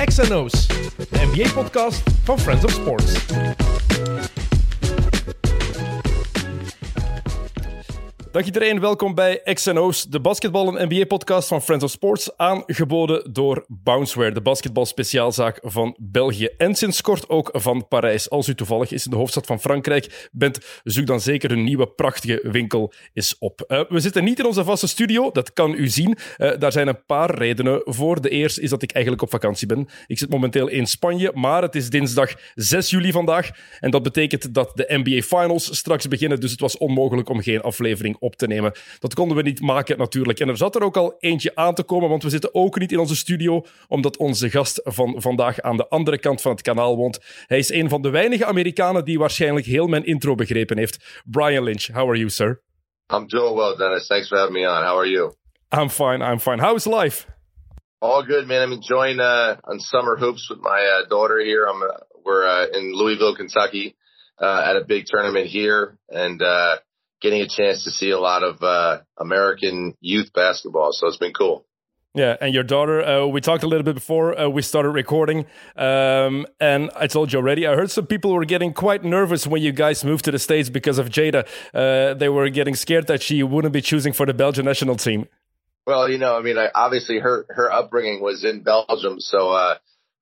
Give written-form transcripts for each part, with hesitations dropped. X & O's, de NBA-podcast van Friends of Sports. Dag iedereen, welkom bij X & O's, de basketbal- en NBA-podcast van Friends of Sports, aangeboden door Bounceware, de basketbalspeciaalzaak van België en sinds kort ook van Parijs. Als u toevallig is in de hoofdstad van Frankrijk bent, zoek dan zeker hun nieuwe prachtige winkel eens op. We zitten niet in onze vaste studio, dat kan u zien. Daar zijn een paar redenen voor. De eerste is dat ik eigenlijk op vakantie ben. Ik zit momenteel in Spanje, maar het is dinsdag 6 juli vandaag en dat betekent dat de NBA Finals straks beginnen, dus het was onmogelijk om geen aflevering op te nemen. Dat konden we niet maken natuurlijk. En er zat er ook al eentje aan te komen, want we zitten ook niet in onze studio, omdat onze gast van vandaag aan de andere kant van het kanaal woont. Hij is een van de weinige Amerikanen die waarschijnlijk heel mijn intro begrepen heeft. Brian Lynch, how are you, sir? I'm doing well, Dennis. Thanks for having me on. How are you? I'm fine, I'm fine. How is life? All good, man. I'm enjoying on summer hoops with my daughter here. We're in Louisville, Kentucky, at a big tournament here, and getting a chance to see a lot of American youth basketball, so it's been cool. Yeah, and your daughter, we talked a little bit before we started recording, and I told you already, I heard some people were getting quite nervous when you guys moved to the States because of Jada. They were getting scared that she wouldn't be choosing for the Belgian national team. Well, you know, I mean, obviously her upbringing was in Belgium, so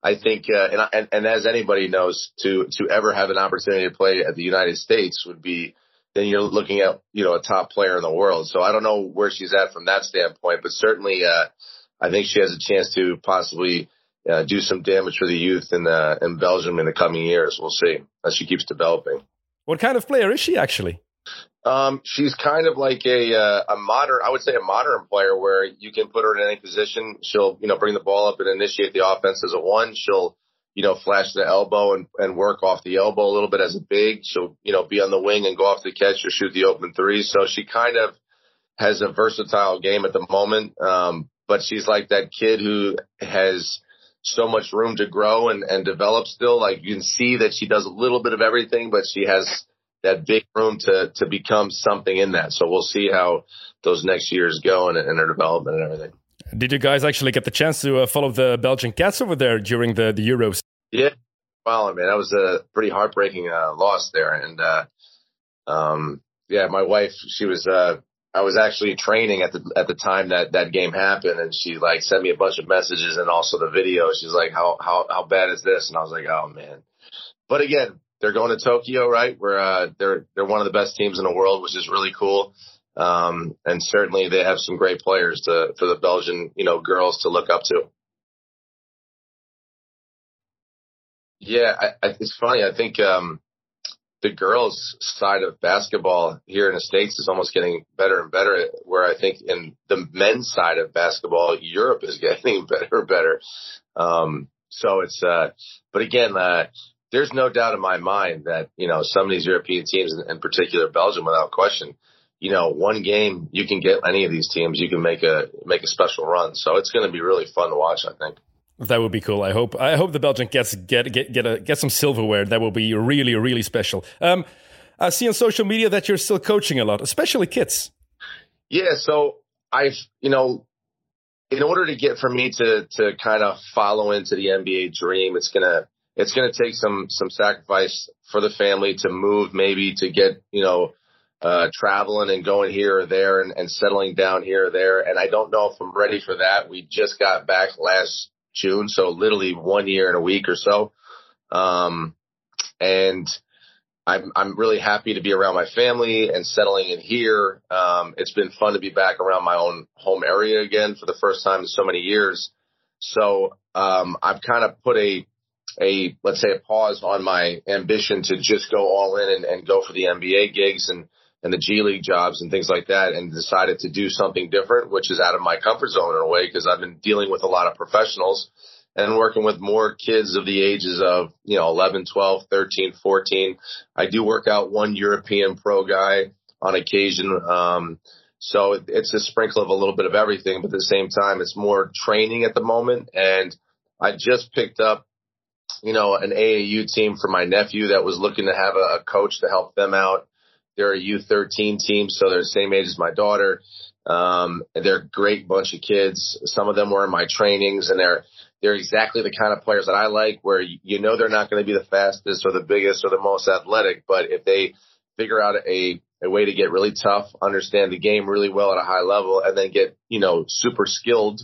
I think, and as anybody knows, to ever have an opportunity to play at the United States would be, then you're looking at, you know, a top player in the world. So I don't know where she's at from that standpoint, but certainly I think she has a chance to possibly do some damage for the youth in Belgium in the coming years. We'll see as she keeps developing. What kind of player is she actually? She's kind of like a modern player where you can put her in any position. She'll, you know, bring the ball up and initiate the offense as a one. She'll, you know, flash the elbow and work off the elbow a little bit as a big. She'll, you know, be on the wing and go off the catch or shoot the open three. So she kind of has a versatile game at the moment. But she's like that kid who has so much room to grow and develop still. Like you can see that she does a little bit of everything, but she has that big room to become something in that. So we'll see how those next years go and her development and everything. Did you guys actually get the chance to follow the Belgian Cats over there during the Euros? Yeah, well, I mean, that was a pretty heartbreaking loss there. And, yeah, my wife, she was, I was actually training at the time that game happened. And she like sent me a bunch of messages and also the video. She's like, how bad is this? And I was like, oh man. But again, they're going to Tokyo, right? Where, they're one of the best teams in the world, which is really cool. And certainly they have some great players for the Belgian, you know, girls to look up to. Yeah, it's funny. I think the girls' side of basketball here in the States is almost getting better and better, where I think in the men's side of basketball, Europe is getting better and better. So it's but again, there's no doubt in my mind that, you know, some of these European teams, in particular Belgium without question, you know, one game you can get any of these teams, you can make a special run. So it's going to be really fun to watch, I think. That would be cool. I hope the Belgian Cats get some silverware. That will be really, really special. I see on social media that you're still coaching a lot, especially kids. Yeah, so I've, you know, in order to get for me to kind of follow into the NBA dream, it's gonna take some sacrifice for the family to move, maybe to get, you know, traveling and going here or there and settling down here or there. And I don't know if I'm ready for that. We just got back last June, so literally 1 year and a week or so. And I'm really happy to be around my family and settling in here. It's been fun to be back around my own home area again for the first time in so many years. So I've kind of put a let's say a pause on my ambition to just go all in and go for the NBA gigs and the G League jobs and things like that, and decided to do something different, which is out of my comfort zone in a way, because I've been dealing with a lot of professionals and working with more kids of the ages of, you know, 11, 12, 13, 14. I do work out one European pro guy on occasion. So it's a sprinkle of a little bit of everything, but at the same time, it's more training at the moment. And I just picked up, you know, an AAU team for my nephew that was looking to have a coach to help them out. They're a U13 team, so they're the same age as my daughter. They're a great bunch of kids. Some of them were in my trainings, and they're exactly the kind of players that I like, where you know they're not going to be the fastest or the biggest or the most athletic, but if they figure out a way to get really tough, understand the game really well at a high level, and then get, super skilled,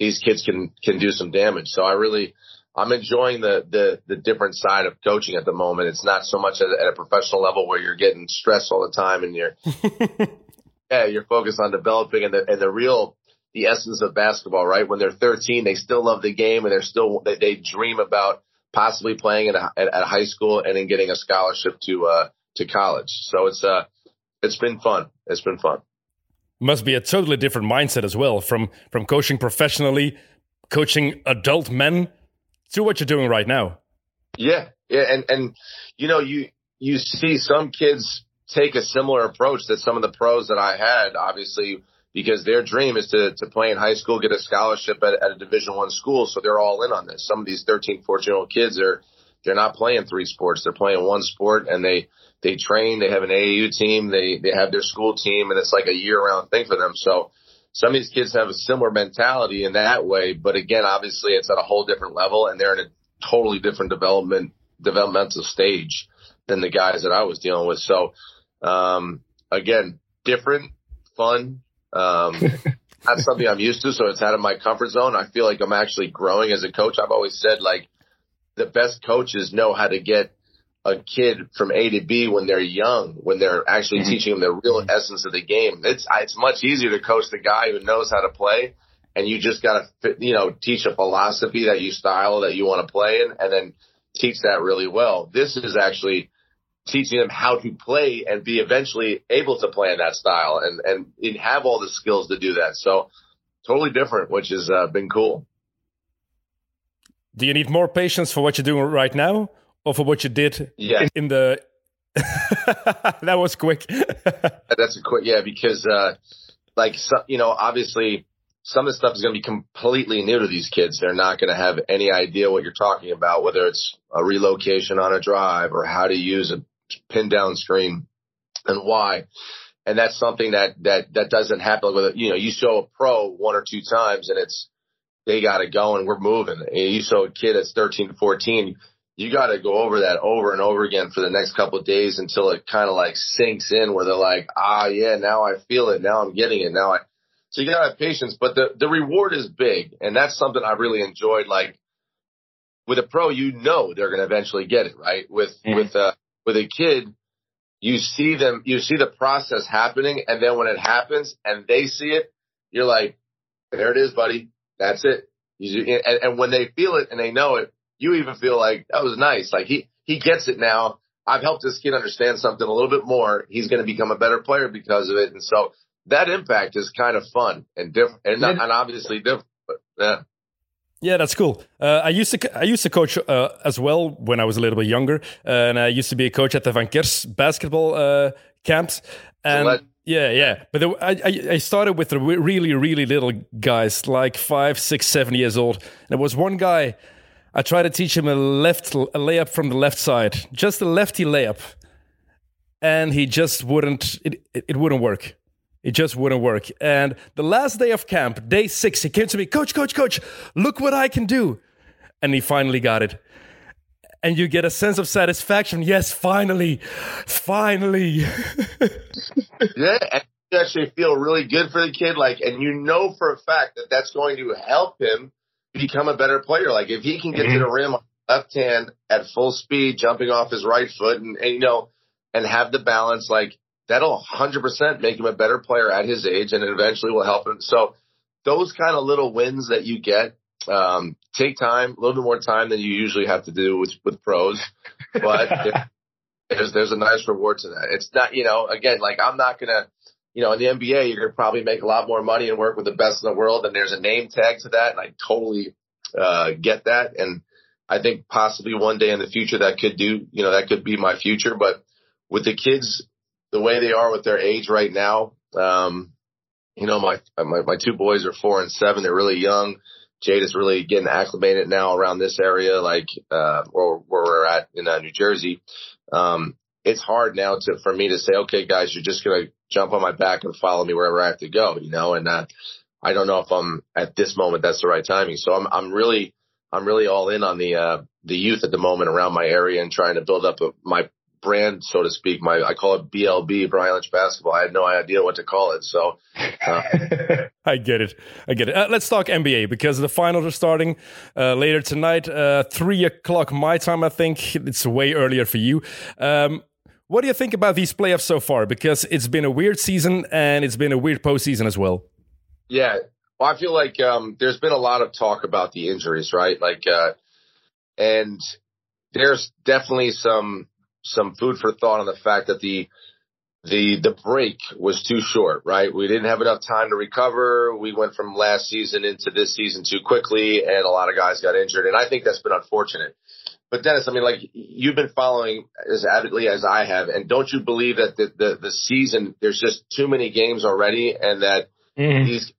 these kids can do some damage. So I'm enjoying the different side of coaching at the moment. It's not so much at a professional level where you're getting stressed all the time and you're focused on developing and the essence of basketball, right? When they're 13, they still love the game, and they dream about possibly playing at high school and then getting a scholarship to college. So it's been fun. It's been fun. Must be a totally different mindset as well from coaching professionally, coaching adult men, to what you're doing right now. Yeah. And you see some kids take a similar approach that some of the pros that I had, obviously, because their dream is to play in high school, get a scholarship at a Division I school. So they're all in on this. Some of these 13, 14-year-old kids they're not playing three sports. They're playing one sport, and they train. They have an AAU team. They have their school team, and it's like a year-round thing for them. So some of these kids have a similar mentality in that way. But, again, obviously it's at a whole different level, and they're in a totally different developmental stage than the guys that I was dealing with. So, again, different, fun. That's something I'm used to, so it's out of my comfort zone. I feel like I'm actually growing as a coach. I've always said, like, the best coaches know how to get a kid from A to B when they're young, when they're actually teaching them the real essence of the game. It's much easier to coach the guy who knows how to play, and you just got to, teach a philosophy that you style that you want to play in, and then teach that really well. This is actually teaching them how to play and be eventually able to play in that style and have all the skills to do that. So totally different, which has been cool. Do you need more patience for what you're doing right now, or for what you did in the... That was quick. That's a quick, because obviously some of the stuff is going to be completely new to these kids. They're not going to have any idea what you're talking about, whether it's a relocation on a drive or how to use a pin down screen and why. And that's something that doesn't happen. With you show a pro one or two times and they got it going. We're moving. You show a kid that's 13 to 14, you got to go over that over and over again for the next couple of days until it kind of like sinks in, where they're like, now I feel it. Now I'm getting it. So you got to have patience, but the reward is big. And that's something I really enjoyed. Like, with a pro, they're going to eventually get it, right? With a kid, you see the process happening. And then when it happens and they see it, you're like, there it is, buddy. That's it. And when they feel it and they know it, you even feel like, that was nice. Like, he gets it now. I've helped this kid understand something a little bit more. He's going to become a better player because of it. And so that impact is kind of fun and different, and obviously different. Yeah, that's cool. I used to coach as well when I was a little bit younger, and I used to be a coach at the Van Kers basketball camps. And yeah. But I started with the really, really little guys, like 5, 6, 7 years old. And there was one guy, I tried to teach him a layup from the left side, just a lefty layup, and he just wouldn't. It wouldn't work. It just wouldn't work. And the last day of camp, day 6, he came to me, coach, look what I can do. And he finally got it. And you get a sense of satisfaction. Yes, finally. Yeah, and you actually feel really good for the kid. Like, and you know for a fact that that's going to help him become a better player. Like, if he can get to the rim left hand at full speed, jumping off his right foot and have the balance, like, that'll 100% make him a better player at his age, and it eventually will help him. So those kind of little wins that you get take time, a little bit more time than you usually have to do with pros. But there's a nice reward to that. It's not, again, like, I'm not going to, in the NBA, you're going to probably make a lot more money and work with the best in the world, and there's a name tag to that, and I totally get that. And I think possibly one day in the future that could be my future. But with the kids, the way they are with their age right now, my 2 boys are 4 and 7. They're really young. Jada's really getting acclimated now around this area, like where we're at in New Jersey. It's hard now for me to say, okay, guys, you're just going to jump on my back and follow me wherever I have to go, you know, and I don't know if I'm at this moment, that's the right timing. So I'm really all in on the youth at the moment around my area and trying to build up my brand, so to speak. I call it BLB, Brian Lynch Basketball. I have no idea what to call it. So I get it. Let's talk NBA because the finals are starting later tonight, 3 o'clock my time. I think it's way earlier for you. What do you think about these playoffs so far? Because it's been a weird season and it's been a weird postseason as well. Yeah. Well, I feel like there's been a lot of talk about the injuries, right? Like, and there's definitely some food for thought on the fact that the break was too short, right? We didn't have enough time to recover. We went from last season into this season too quickly, and a lot of guys got injured, and I think that's been unfortunate. But Dennis, I mean, like, you've been following as avidly as I have, and don't you believe that the season, there's just too many games already, and that these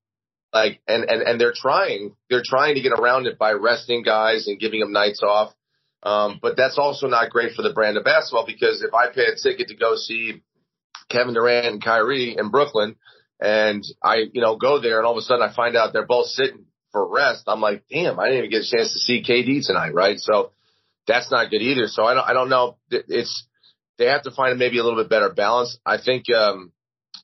like and they're trying to get around it by resting guys and giving them nights off. But that's also not great for the brand of basketball, because if I pay a ticket to go see Kevin Durant and Kyrie in Brooklyn and I, you know, go there and all of a sudden I find out they're both sitting for rest, I'm like, damn, I didn't even get a chance to see KD tonight, right? So that's not good either. So I don't know. They have to find maybe a little bit better balance. I think,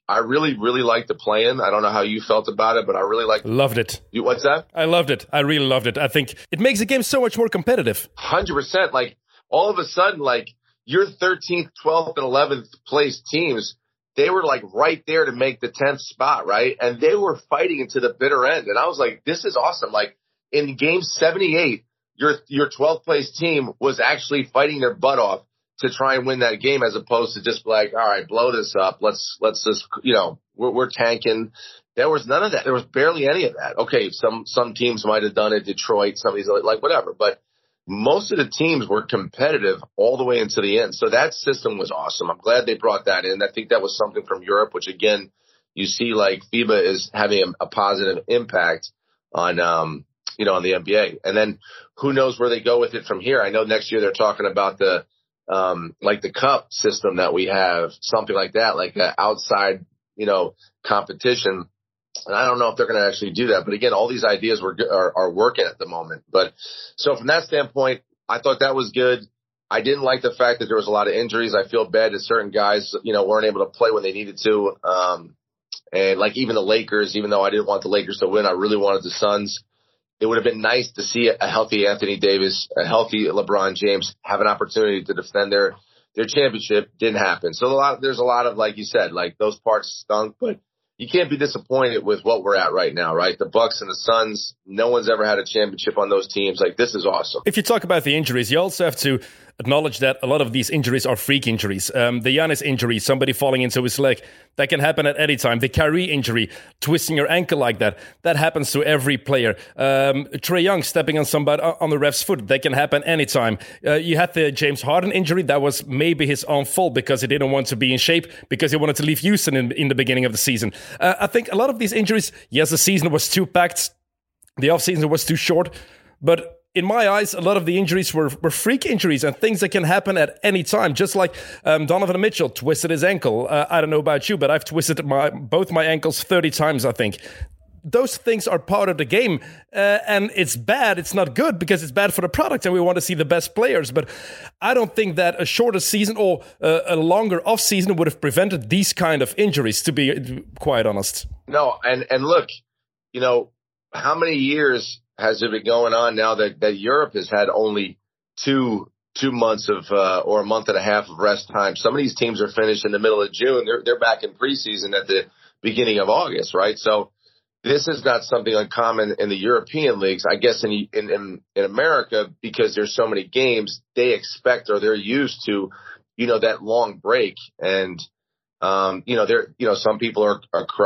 I really, really liked the play-in. I don't know how you felt about it, but I really liked it. Loved it. What's that? I loved it. I really loved it. I think it makes the game so much more competitive. 100%. Like, all of a sudden, like, your 13th, 12th, and 11th place teams, they were, like, right there to make the 10th spot, right? And they were fighting into the bitter end. And I was like, this is awesome. Like, in game 78, your 12th place team was actually fighting their butt off to try and win that game, as opposed to just like, all right, blow this up. Let's just, you know, we're tanking. There was none of that. There was barely any of that. Okay. Some teams might've done it. Detroit, some of these, like, whatever, but most of the teams were competitive all the way into the end. So that system was awesome. I'm glad they brought that in. I think that was something from Europe, which again, you see like FIBA is having a positive impact on, you know, on the NBA. And then who knows where they go with it from here. I know next year they're talking about the, like the cup system that we have, something like that, like outside, you know, competition. And I don't know if they're going to actually do that. But again, all these ideas are working at the moment. But so from that standpoint, I thought that was good. I didn't like the fact that there was a lot of injuries. I feel bad that certain guys, you know, weren't able to play when they needed to. And like even the Lakers, even though I didn't want the Lakers to win, I really wanted the Suns. It would have been nice to see a healthy Anthony Davis, a healthy LeBron James have an opportunity to defend their championship. Didn't happen. So there's a lot of, like you said, like those parts stunk, but you can't be disappointed with what we're at right now, right? The Bucks and the Suns, no one's ever had a championship on those teams. Like, this is awesome. If you talk about the injuries, you also have to acknowledge that a lot of these injuries are freak injuries. The Giannis injury, somebody falling into his leg, that can happen at any time. The Kyrie injury, twisting your ankle like that, that happens to every player. Trae Young stepping on somebody on the ref's foot, that can happen anytime. You had the James Harden injury, that was maybe his own fault because he didn't want to be in shape, because he wanted to leave Houston in the beginning of the season. I think a lot of these injuries, yes, the season was too packed, the offseason was too short, but in my eyes, a lot of the injuries were freak injuries and things that can happen at any time. Just like Donovan Mitchell twisted his ankle. I don't know about you, but I've twisted both my ankles 30 times, I think. Those things are part of the game, and it's bad. It's not good because it's bad for the product, and we want to see the best players. But I don't think that a shorter season or a longer offseason would have prevented these kind of injuries, to be quite honest. No, and look, you know, how many years has it been going on now that Europe has had only two months of or a month and a half of rest time? Some of these teams are finished in the middle of June. They're back in preseason at the beginning of August, right? So this is not something uncommon in the European leagues. I guess in America, because there's so many games, they expect or they're used to, you know, that long break. And you know, there, you know, some people are,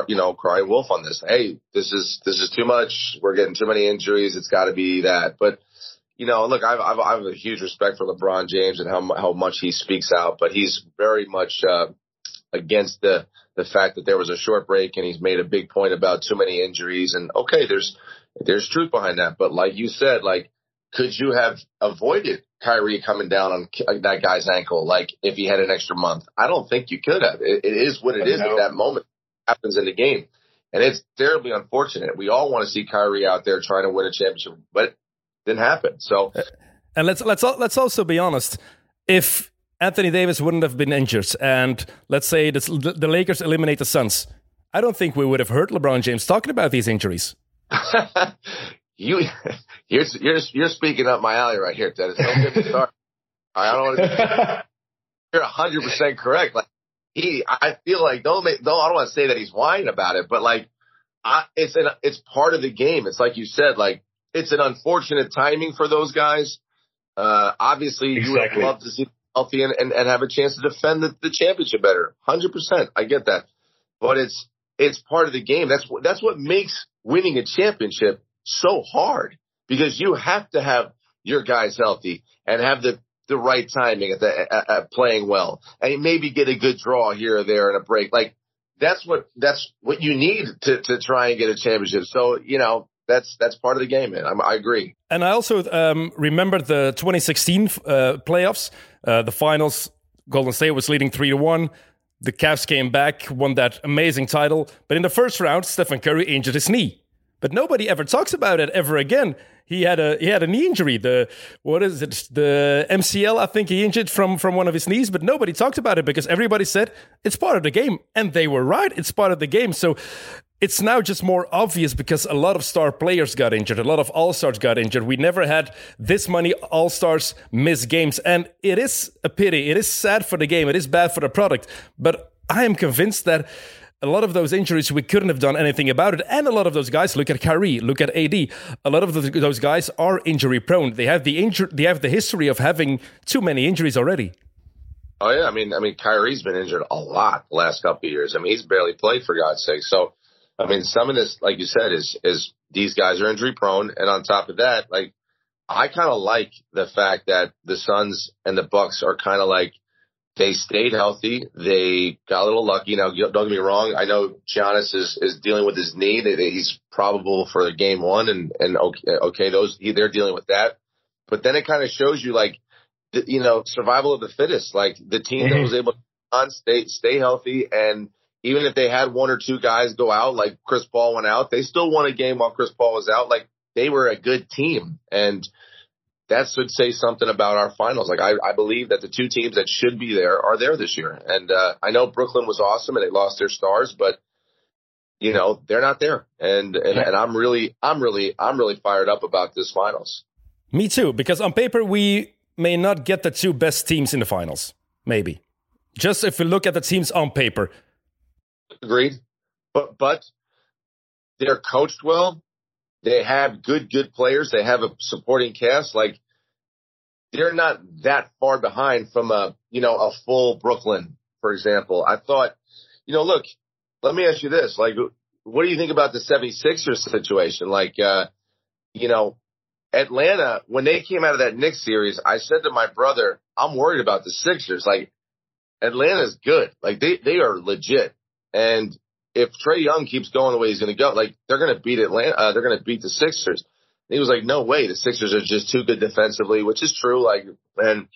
you know, crying wolf on this. Hey, this is too much. We're getting too many injuries. It's got to be that. But, you know, look, I have a huge respect for LeBron James and how much he speaks out, but he's very much, against the fact that there was a short break, and he's made a big point about too many injuries. And okay, there's truth behind that. But like you said, like, could you have avoided Kyrie coming down on that guy's ankle, like if he had an extra month. I don't think you could have. It is what it is at that moment. It happens in the game. And it's terribly unfortunate. We all want to see Kyrie out there trying to win a championship, but it didn't happen. So, and let's also be honest. If Anthony Davis wouldn't have been injured, and let's say the Lakers eliminate the Suns, I don't think we would have heard LeBron James talking about these injuries. You're speaking up my alley right here, Dennis. Don't get me started. I don't want to. You're 100% correct. Like I feel like I don't want to say that he's whining about it, but like, it's part of the game. It's like you said, like it's an unfortunate timing for those guys. Obviously, you would love to see them healthy and have a chance to defend the championship better. 100%, I get that, but it's part of the game. That's what makes winning a championship so hard, because you have to have your guys healthy and have the right timing at playing well, and maybe get a good draw here or there and a break. Like that's what you need to try and get a championship. So, you know, that's part of the game, man. I agree. And I also remember the 2016 playoffs, the finals. Golden State was leading 3-1. The Cavs came back, won that amazing title. But in the first round, Stephen Curry injured his knee. But nobody ever talks about it ever again. He had a knee injury. The MCL, I think he injured from one of his knees, but nobody talked about it because everybody said it's part of the game. And they were right, it's part of the game. So it's now just more obvious because a lot of star players got injured. A lot of all-stars got injured. We never had this many all-stars miss games. And it is a pity. It is sad for the game. It is bad for the product. But I am convinced that a lot of those injuries, we couldn't have done anything about it. And a lot of those guys, look at Kyrie, look at AD, a lot of those guys are injury prone. They have the history of having too many injuries already. Oh yeah, I mean Kyrie's been injured a lot the last couple of years. I mean, he's barely played, for God's sake. So, I mean, some of this, like you said, is these guys are injury prone, and on top of that, like I kind of like the fact that the Suns and the Bucks are kind of like, they stayed healthy. They got a little lucky. Now, don't get me wrong. I know Giannis is dealing with his knee. He's probable for game one, and okay, they're dealing with that. But then it kind of shows you, like, you know, survival of the fittest. Like, the team that was able to stay healthy, and even if they had one or two guys go out, like Chris Paul went out, they still won a game while Chris Paul was out. Like, they were a good team, and that should say something about our finals. Like, I believe that the two teams that should be there are there this year. And I know Brooklyn was awesome and they lost their stars, but you know, they're not there. And I'm really fired up about this finals. Me too, because on paper we may not get the two best teams in the finals. Maybe. Just if we look at the teams on paper. Agreed. But they're coached well. They have good players. They have a supporting cast. Like, they're not that far behind from a full Brooklyn, for example. I thought, you know, look, let me ask you this. Like, what do you think about the 76ers situation? Like, you know, Atlanta, when they came out of that Knicks series, I said to my brother, I'm worried about the Sixers. Like, Atlanta's good. Like, they are legit. And if Trae Young keeps going the way he's going to go, like, they're going to beat Atlanta. They're going to beat the Sixers. And he was like, no way. The Sixers are just too good defensively, which is true. Like, and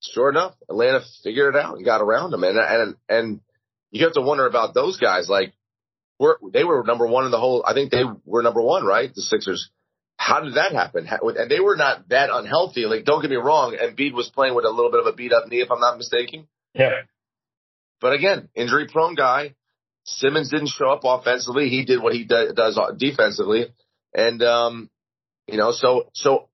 sure enough, Atlanta figured it out and got around them. And you have to wonder about those guys. Like, they were number one in the whole. I think they were number one, right? The Sixers. How did that happen? And they were not that unhealthy. Like, don't get me wrong. Embiid was playing with a little bit of a beat up knee, if I'm not mistaken. Yeah. But again, injury prone guy. Simmons didn't show up offensively. He did what he does defensively. And, you know, so are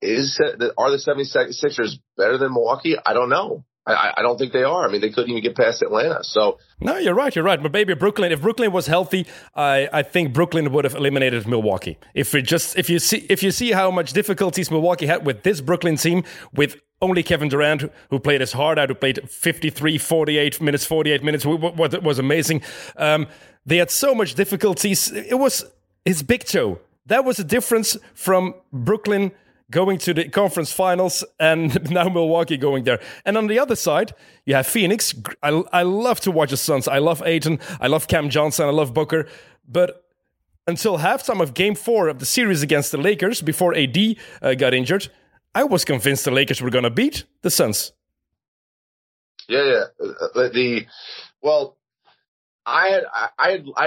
the 76ers better than Milwaukee? I don't know. I don't think they are. I mean, they couldn't even get past Atlanta. So no, you're right. But maybe Brooklyn, if Brooklyn was healthy, I think Brooklyn would have eliminated Milwaukee. If you see how much difficulties Milwaukee had with this Brooklyn team, with only Kevin Durant, who played as hard out, who played 48 minutes, what was amazing. They had so much difficulties. It was his big toe. That was the difference from Brooklyn going to the conference finals and now Milwaukee going there. And on the other side, you have Phoenix. I love to watch the Suns. I love Ayton. I love Cam Johnson. I love Booker. But until halftime of game 4 of the series against the Lakers, before AD got injured, I was convinced the Lakers were going to beat the Suns. Yeah. I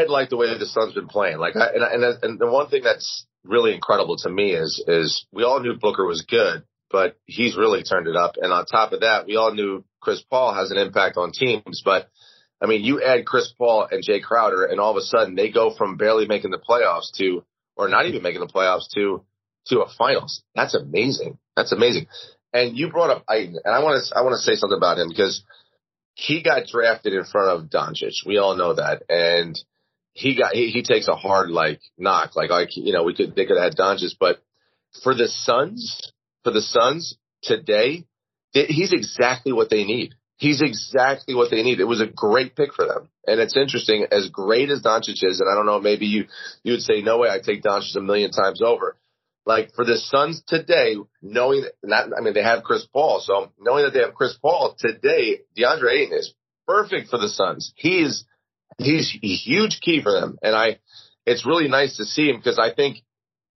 like the way the Suns been playing. And the one thing that's really incredible to me is we all knew Booker was good, but he's really turned it up. And on top of that, we all knew Chris Paul has an impact on teams. But I mean, you add Chris Paul and Jay Crowder, and all of a sudden they go from barely making the playoffs to, or not even making the playoffs to a finals. That's amazing. And you brought up Ayton, and I want to say something about him because he got drafted in front of Doncic. We all know that, and he takes a hard knock. They could have had Doncic, but for the Suns today, he's exactly what they need. It was a great pick for them. And it's interesting, as great as Doncic is, and I don't know, maybe you would say, no way, I take Doncic a million times over. For the Suns today, they have Chris Paul. So knowing that they have Chris Paul today, DeAndre Ayton is perfect for the Suns. He's a huge key for them. And it's really nice to see him because I think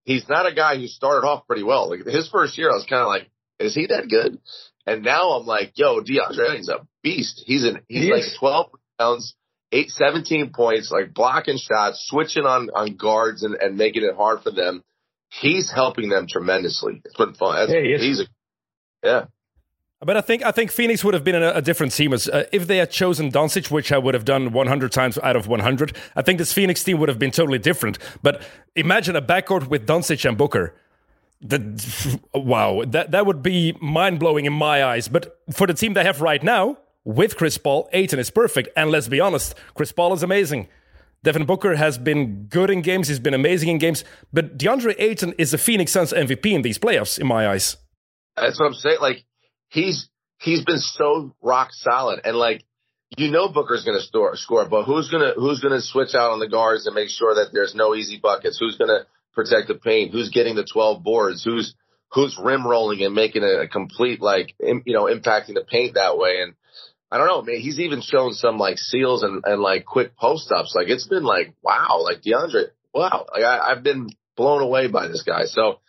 he's not a guy who started off pretty well. His first year, I was kind of like, is he that good? And now I'm like, yo, DeAndre Ayton's a beast. He's 12 pounds, 17 points, blocking shots, switching on guards and making it hard for them. He's helping them tremendously. It's been fun. Yeah. But I think Phoenix would have been a different team if they had chosen Doncic, which I would have done 100 times out of 100. I think this Phoenix team would have been totally different. But imagine a backcourt with Doncic and Booker. That would be mind-blowing in my eyes. But for the team they have right now, with Chris Paul, Ayton is perfect. And let's be honest, Chris Paul is amazing. Devin Booker has been good in games. He's been amazing in games. But DeAndre Ayton is the Phoenix Suns MVP in these playoffs, in my eyes. That's what I'm saying. He's been so rock solid. And, Booker's going to score, but who's going to switch out on the guards and make sure that there's no easy buckets? Who's going to protect the paint? Who's getting the 12 boards? Who's rim rolling and making a complete impacting the paint that way? And I don't know, man. He's even shown some seals and quick post ups. It's been wow, DeAndre, wow. I've been blown away by this guy. So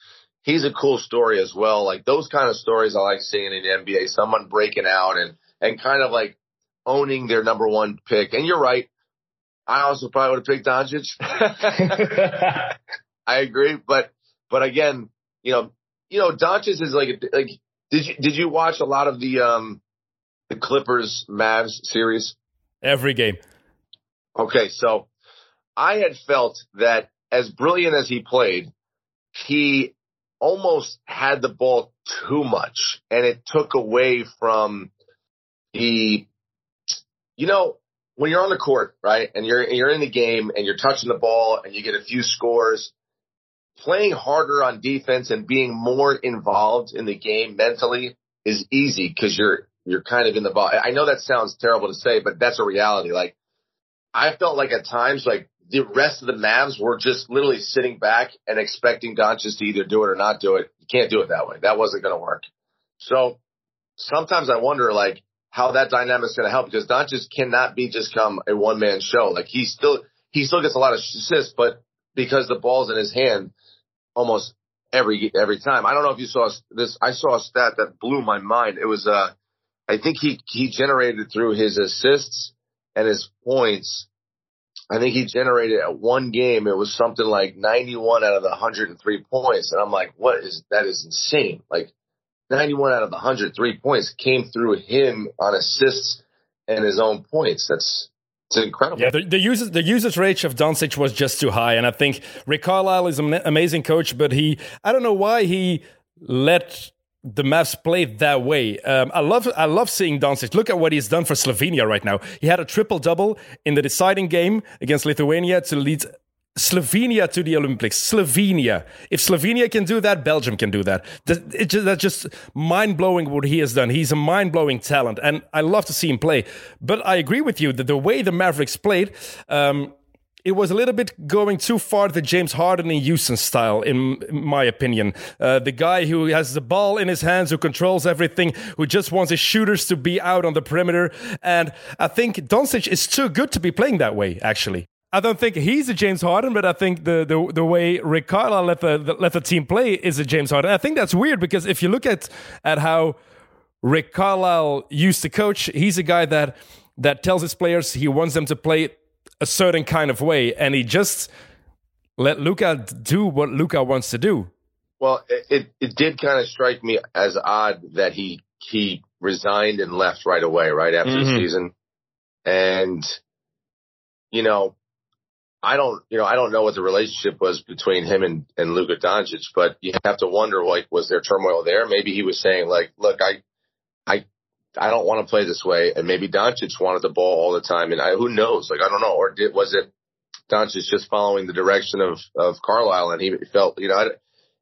he's a cool story as well. Those kind of stories I like seeing in the NBA. Someone breaking out and kind of owning their number one pick. And you're right. I also probably would have picked Doncic. I agree, but again, Doncic is like. Did you watch a lot of the Clippers Mavs series? Every game. Okay, so I had felt that as brilliant as he played, he almost had the ball too much, and it took away from the. When you're on the court, right, and you're in the game, and you're touching the ball, and you get a few scores. Playing harder on defense and being more involved in the game mentally is easy because you're kind of in the ball. I know that sounds terrible to say, but that's a reality. I felt at times, the rest of the Mavs were just literally sitting back and expecting Doncic to either do it or not do it. You can't do it that way. That wasn't going to work. So sometimes I wonder, how that dynamic is going to help because Doncic cannot be just come a one-man show. He still gets a lot of assists, but because the ball's in his hand, almost every time. I don't know if you saw this. I saw a stat that blew my mind. It was, I think he generated through his assists and his points. I think he generated at one game. It was something like 91 out of the 103 points. And I'm like, what is that? Is insane. 91 out of the 103 points came through him on assists and his own points. It's incredible. Yeah, the usage rate of Doncic was just too high, and I think Rick Carlisle is an amazing coach, but I don't know why he let the Mavs play that way. I love seeing Doncic. Look at what he's done for Slovenia right now. He had a triple-double in the deciding game against Lithuania to lead Slovenia to the Olympics. Slovenia. If Slovenia can do that, Belgium can do that. That's just mind-blowing what he has done. He's a mind-blowing talent, and I love to see him play. But I agree with you that the way the Mavericks played, it was a little bit going too far the James Harden in Houston style, in my opinion. The guy who has the ball in his hands, who controls everything, who just wants his shooters to be out on the perimeter. And I think Doncic is too good to be playing that way, actually. I don't think he's a James Harden, but I think the way Rick Carlisle let the team play is a James Harden. I think that's weird because if you look at how Rick Carlisle used to coach, he's a guy that tells his players he wants them to play a certain kind of way, and he just let Luka do what Luka wants to do. Well, it did kind of strike me as odd that he resigned and left right away, right after the season. And, I don't know what the relationship was between him and Luka Doncic, but you have to wonder, like, was there turmoil there? Maybe he was saying, like, look, I don't want to play this way. And maybe Doncic wanted the ball all the time. And who knows? Like, I don't know. Or was it Doncic just following the direction of Carlisle? And he felt,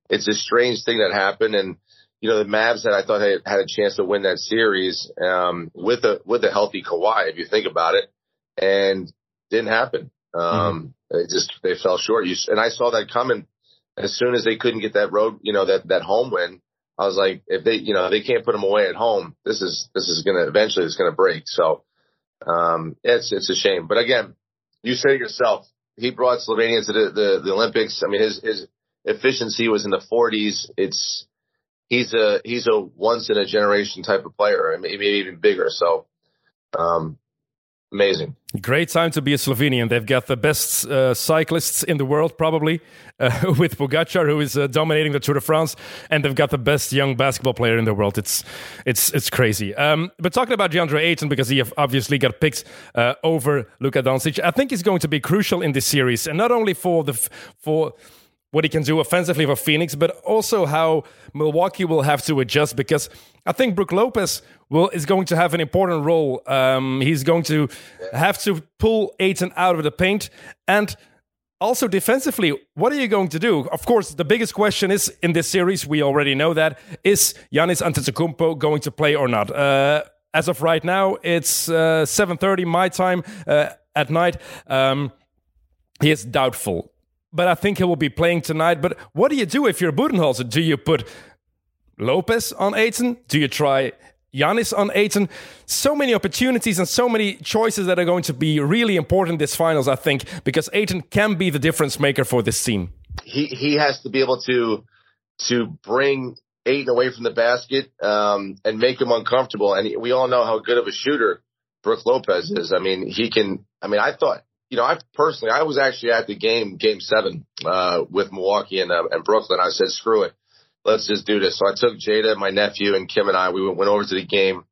it's a strange thing that happened. And, the Mavs that I thought had a chance to win that series, with a healthy Kawhi, if you think about it, and didn't happen. They fell short. And I saw that coming as soon as they couldn't get that road, that home win. I was like, if they, they can't put them away at home, this is going to break. So, it's a shame. But again, you say to yourself, he brought Slovenia to the Olympics. I mean, his efficiency was in the 40s. He's a once in a generation type of player, and maybe even bigger. So, amazing. Great time to be a Slovenian. They've got the best cyclists in the world, probably, with Pogacar, who is dominating the Tour de France, and they've got the best young basketball player in the world. It's crazy. But talking about DeAndre Ayton, because he obviously got picked over Luka Doncic, I think he's going to be crucial in this series, and not only for what he can do offensively for Phoenix, but also how Milwaukee will have to adjust, because I think Brook Lopez is going to have an important role. He's going to have to pull Ayton out of the paint. And also defensively, what are you going to do? Of course, the biggest question is in this series, we already know that, is Giannis Antetokounmpo going to play or not? As of right now, it's 7:30 my time at night. He is doubtful, but I think he will be playing tonight. But what do you do if you're Budenholzer? Do you put Lopez on Ayton? Do you try Giannis on Ayton? So many opportunities and so many choices that are going to be really important this finals, I think, because Ayton can be the difference maker for this team. He has to be able to bring Ayton away from the basket and make him uncomfortable. And we all know how good of a shooter Brook Lopez is. I mean, I thought, I was actually at the game 7, with Milwaukee and Brooklyn. I said, screw it. Let's just do this. So I took Jada, my nephew, and Kim and I, we went over to the game.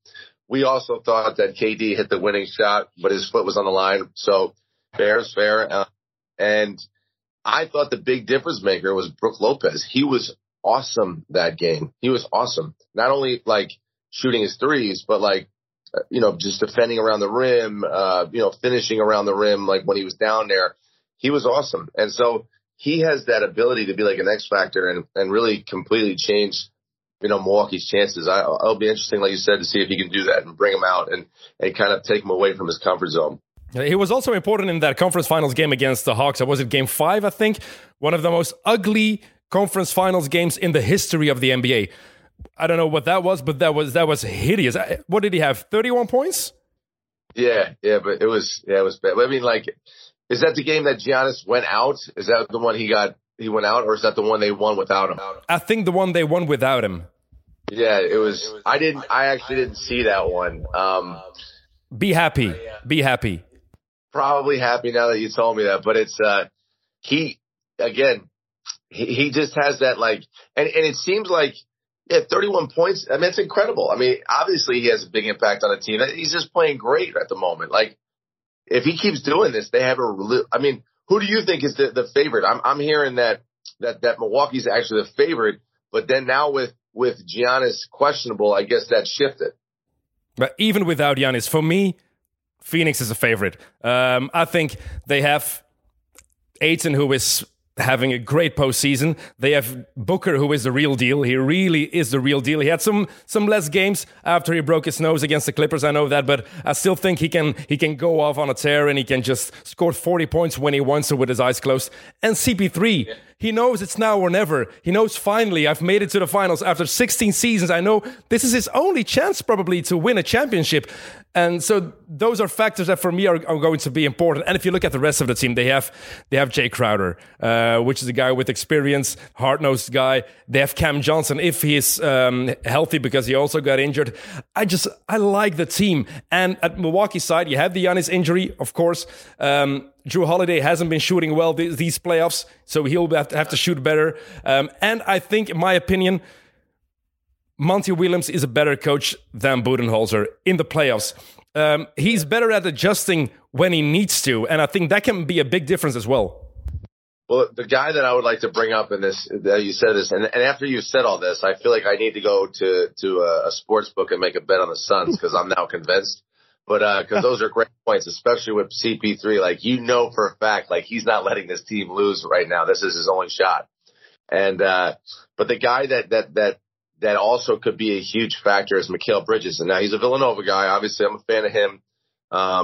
We also thought that KD hit the winning shot, but his foot was on the line. So fair's fair. And I thought the big difference maker was Brook Lopez. He was awesome that game. He was awesome. Not only like shooting his threes, but like, just defending around the rim, finishing around the rim, like when he was down there, he was awesome. And so he has that ability to be like an X factor and really completely change, Milwaukee's chances. It'll be interesting, like you said, to see if he can do that and bring him out and kind of take him away from his comfort zone. He was also important in that conference finals game against the Hawks. Was it game 5, I think? One of the most ugly conference finals games in the history of the NBA. I don't know what that was, but that was hideous. What did he have? 31 points? Yeah, but it was bad. I mean, like, is that the game that Giannis went out? Is that the one he went out, or is that the one they won without him? I think the one they won without him. Yeah, it was. I actually didn't see that one. Be happy. Probably happy now that you told me that, but it's he just has that, like, and it seems like. Yeah, 31 points. I mean, it's incredible. I mean, obviously he has a big impact on the team. He's just playing great at the moment. Like, if he keeps doing this, they have who do you think is the favorite? I'm hearing that Milwaukee's actually the favorite, but then now with Giannis questionable, I guess that shifted. But even without Giannis, for me, Phoenix is a favorite. I think they have Ayton, who is having a great postseason. They have Booker, who is the real deal. He really is the real deal. He had some less games after he broke his nose against the Clippers. I know that, but I still think he can go off on a tear and he can just score 40 points when he wants to with his eyes closed. And CP3, yeah. He knows it's now or never. He knows finally I've made it to the finals after 16 seasons. I know this is his only chance probably to win a championship. And so those are factors that for me are going to be important. And if you look at the rest of the team, they have Jay Crowder, which is a guy with experience, hard-nosed guy. They have Cam Johnson if he's healthy, because he also got injured. I like the team. And at Milwaukee's side, you have the Giannis injury, of course. Jrue Holiday hasn't been shooting well these playoffs, so he'll have to shoot better. And I think, in my opinion, Monty Williams is a better coach than Budenholzer in the playoffs. He's better at adjusting when he needs to, and I think that can be a big difference as well. Well, the guy that I would like to bring up in this, that you said this, and after you said all this, I feel like I need to go to a sports book and make a bet on the Suns, because I'm now convinced. But because those are great points, especially with CP3. Like, you know for a fact, like, he's not letting this team lose right now. This is his only shot. But the guy that also could be a huge factor is Mikal Bridges. And now he's a Villanova guy. Obviously, I'm a fan of him,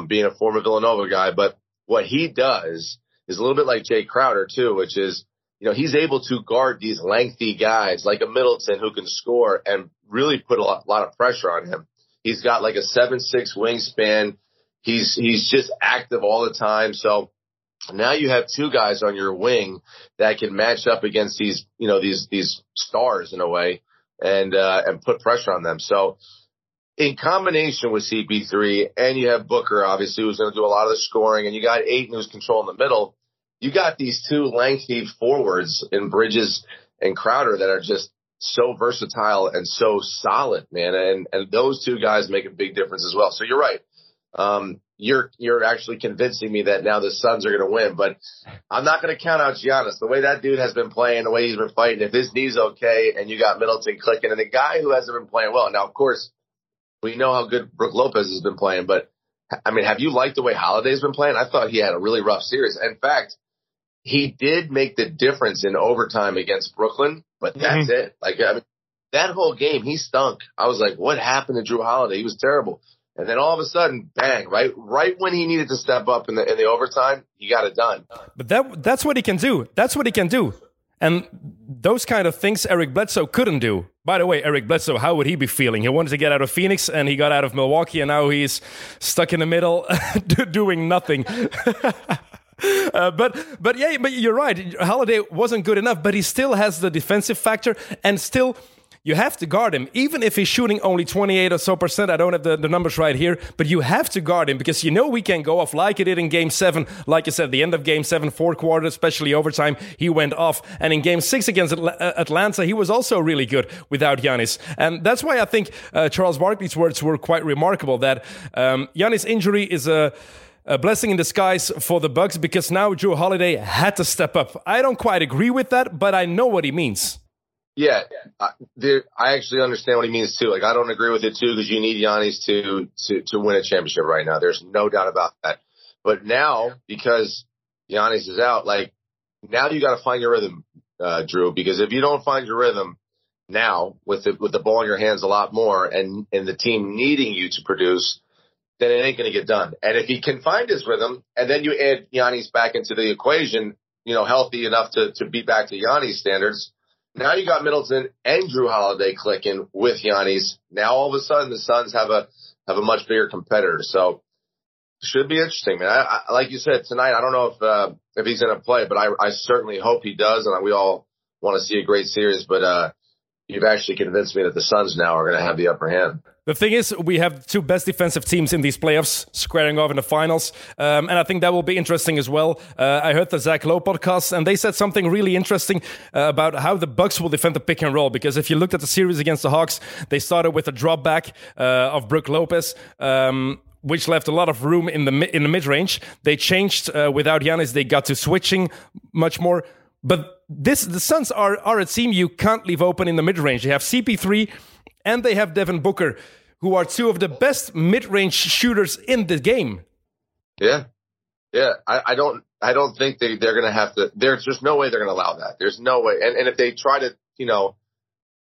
being a former Villanova guy. But what he does is a little bit like Jay Crowder, too, which is, you know, he's able to guard these lengthy guys like a Middleton who can score and really put a lot of pressure on him. He's got like a 7'6" wingspan. He's just active all the time. So now you have two guys on your wing that can match up against these stars in a way and put pressure on them. So in combination with CP3, and you have Booker, obviously, who's going to do a lot of the scoring, and you got Ayton, who's controlling the middle. You got these two lengthy forwards in Bridges and Crowder that are just so versatile and so solid, man. And those two guys make a big difference as well. So you're right. You're actually convincing me that now the Suns are going to win, but I'm not going to count out Giannis. The way that dude has been playing, the way he's been fighting, if his knee's okay and you got Middleton clicking and the guy who hasn't been playing well. Now, of course, we know how good Brook Lopez has been playing, but I mean, have you liked the way Holiday's been playing? I thought he had a really rough series. In fact, he did make the difference in overtime against Brooklyn, but that's it. Like, I mean, that whole game, he stunk. I was like, what happened to Jrue Holiday? He was terrible. And then all of a sudden, bang, right when he needed to step up in the overtime, he got it done. But that's what he can do. That's what he can do. And those kind of things Eric Bledsoe couldn't do. By the way, Eric Bledsoe, how would he be feeling? He wanted to get out of Phoenix, and he got out of Milwaukee, and now he's stuck in the middle doing nothing. But you're right. Holiday wasn't good enough, but he still has the defensive factor, and still you have to guard him. Even if he's shooting only 28 or so percent, I don't have the numbers right here, but you have to guard him, because you know we can go off like he did in Game 7. Like I said, the end of Game 7, fourth quarter, especially overtime, he went off. And in Game 6 against Atlanta, he was also really good without Giannis. And that's why I think Charles Barkley's words were quite remarkable, that Giannis' injury is a blessing in disguise for the Bucks, because now Jrue Holiday had to step up. I don't quite agree with that, but I know what he means. Yeah, I actually understand what he means too. Like, I don't agree with it too, because you need Giannis to win a championship right now. There's no doubt about that. But now, because Giannis is out, like, now you got to find your rhythm, Jrue. Because if you don't find your rhythm now, with the ball in your hands a lot more, and the team needing you to produce, then it ain't going to get done. And if he can find his rhythm, and then you add Giannis back into the equation, you know, healthy enough to be back to Giannis standards, now you got Middleton and Jrue Holiday clicking with Giannis. Now all of a sudden the Suns have a much bigger competitor. So it should be interesting, man. I like you said, tonight, I don't know if he's going to play, but I certainly hope he does, and we all want to see a great series. But you've actually convinced me that the Suns now are going to have the upper hand. The thing is, we have two best defensive teams in these playoffs squaring off in the finals. And I think that will be interesting as well. I heard the Zach Lowe podcast, and they said something really interesting about how the Bucks will defend the pick and roll. Because if you looked at the series against the Hawks, they started with a drop back of Brook Lopez, which left a lot of room in the mid-range. They changed without Giannis. They got to switching much more. But the Suns are a team you can't leave open in the mid-range. You have CP3, and they have Devin Booker, who are two of the best mid-range shooters in the game. Yeah. I don't think they're going to have to. There's just no way they're going to allow that. There's no way. And if they try to, you know,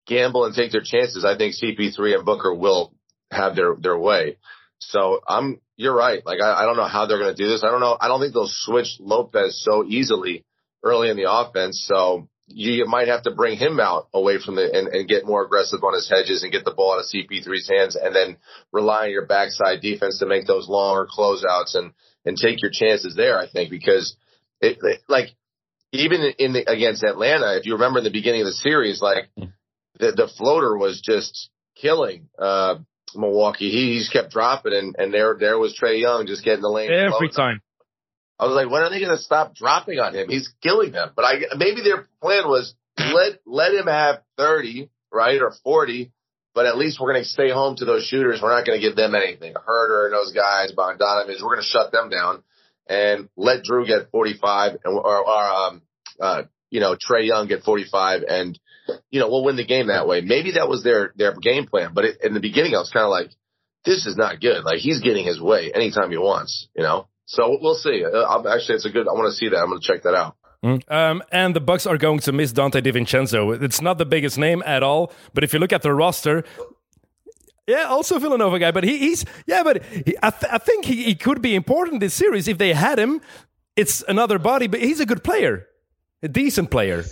gamble and take their chances, I think CP3 and Booker will have their way. So you're right. Like, I don't know how they're going to do this. I don't think they'll switch Lopez so easily early in the offense. So you might have to bring him out away from the and get more aggressive on his hedges and get the ball out of CP3's hands, and then rely on your backside defense to make those longer closeouts and take your chances there, I think, because like even in the, against Atlanta, if you remember in the beginning of the series, like the floater was just killing Milwaukee. He just kept dropping, and there was Trae Young just getting the lane every time. I was like, when are they going to stop dropping on him? He's killing them. But maybe their plan was let him have 30, right, or 40, but at least we're going to stay home to those shooters. We're not going to give them anything. Herder and those guys, Bogdanovich, we're going to shut them down and let Jrue get 45 or Trae Young get 45 and, we'll win the game that way. Maybe that was their game plan. But in the beginning, I was kind of like, this is not good. Like, he's getting his way anytime he wants, So we'll see. Actually, it's a good. I want to see that. I'm going to check that out. And the Bucks are going to miss Dante DiVincenzo. It's not the biggest name at all, but if you look at the roster, yeah, also Villanova guy. But I think he could be important in this series if they had him. It's another body, but he's a good player, a decent player.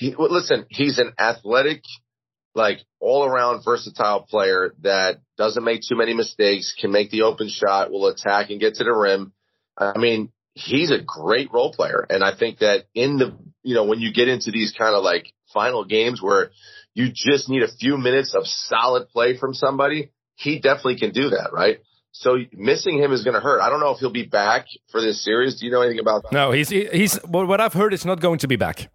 Listen, he's an athletic, like all-around versatile player that doesn't make too many mistakes, can make the open shot, will attack and get to the rim. I mean, he's a great role player. And I think that in the, when you get into these kind of like final games where you just need a few minutes of solid play from somebody, he definitely can do that, right? So missing him is going to hurt. I don't know if he'll be back for this series. Do you know anything about that? No, he's what I've heard is not going to be back.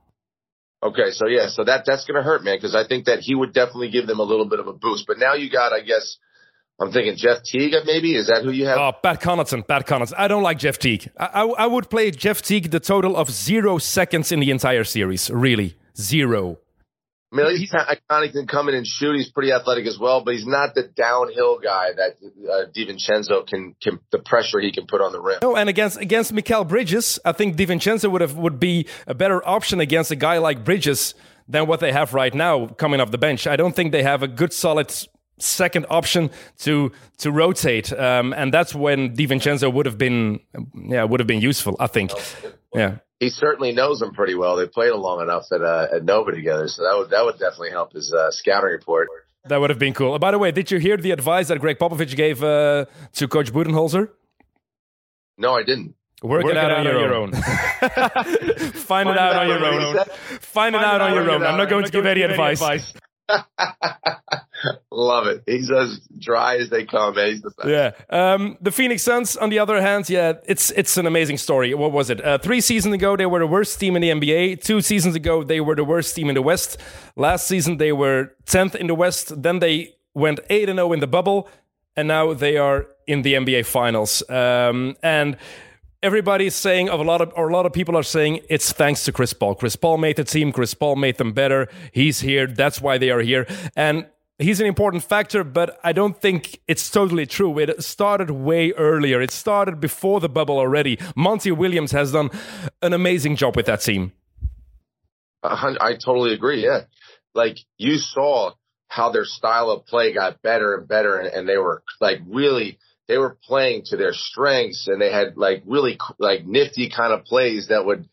Okay, so yeah, so that's going to hurt, man, because I think that he would definitely give them a little bit of a boost. But now you got, I guess, I'm thinking Jeff Teague, maybe? Is that who you have? Oh, Pat Connaughton. I don't like Jeff Teague. I would play Jeff Teague the total of 0 seconds in the entire series, really. 0. I mean, at least Connaughton can come in and shoot. He's pretty athletic as well, but he's not the downhill guy that DiVincenzo can the pressure he can put on the rim. No, and against Mikal Bridges, I think DiVincenzo would be a better option against a guy like Bridges than what they have right now coming off the bench. I don't think they have a good solid second option to rotate, and that's when DiVincenzo would have been useful, I think. Yeah. He certainly knows them pretty well. They played long enough at Nova together, so that would definitely help his scouting report. That would have been cool. By the way, did you hear the advice that Greg Popovich gave to Coach Budenholzer? No, I didn't. Work it out on your own. Find it out on your own. Find it out on your own. I'm not going to give any advice. Love it. He's as dry as they come, man. He's the best. Yeah. The Phoenix Suns, on the other hand, yeah, it's an amazing story. What was it? 3 seasons ago, they were the worst team in the NBA. 2 seasons ago, they were the worst team in the West. Last season, they were 10th in the West. Then they went 8-0 in the bubble, and now they are in the NBA Finals. And everybody's saying, a lot of people are saying, it's thanks to Chris Paul. Chris Paul made the team. Chris Paul made them better. He's here. That's why they are here. And he's an important factor, but I don't think it's totally true. It started way earlier. It started before the bubble already. Monty Williams has done an amazing job with that team. I totally agree, yeah. Like, you saw how their style of play got better and better, and they were, like, really... They were playing to their strengths, and they had like really like nifty kind of plays that would,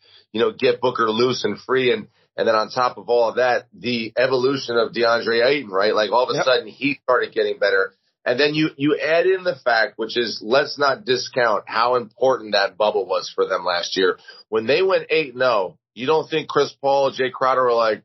get Booker loose and free. And then on top of all of that, the evolution of DeAndre Ayton, right? Like all of a sudden he started getting better. And then you add in the fact, which is let's not discount how important that bubble was for them last year. When they went 8-0, you don't think Chris Paul, Jay Crowder were like,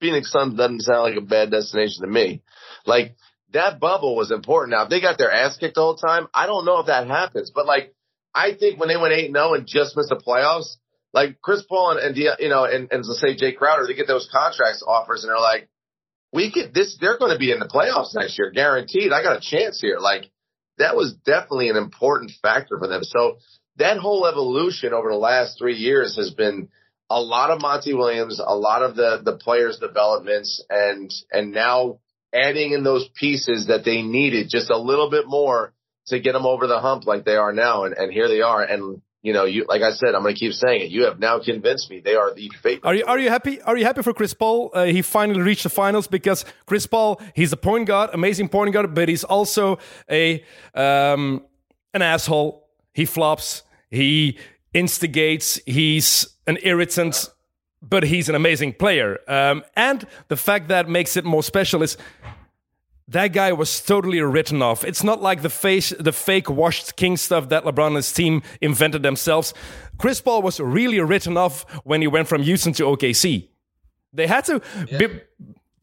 Phoenix Suns doesn't sound like a bad destination to me. Like, that bubble was important. Now, if they got their ass kicked the whole time, I don't know if that happens. But, like, I think when they went 8-0 and just missed the playoffs, like, Chris Paul and let's say Jay Crowder, they get those contracts offers, and they're like, they're going to be in the playoffs next year, guaranteed. I got a chance here. Like, that was definitely an important factor for them. So that whole evolution over the last 3 years has been a lot of Monty Williams, a lot of the players' developments, and now – adding in those pieces that they needed just a little bit more to get them over the hump like they are now. And here they are. And, like I said, I'm going to keep saying it. You have now convinced me they are the favorite. Are you happy? Are you happy for Chris Paul? He finally reached the finals because Chris Paul, he's a point guard, amazing point guard, but he's also an asshole. He flops. He instigates. He's an irritant, but he's an amazing player. And the fact that makes it more special is that guy was totally written off. It's not like the fake washed king stuff that LeBron and his team invented themselves. Chris Paul was really written off when he went from Houston to OKC. They had to... Yeah.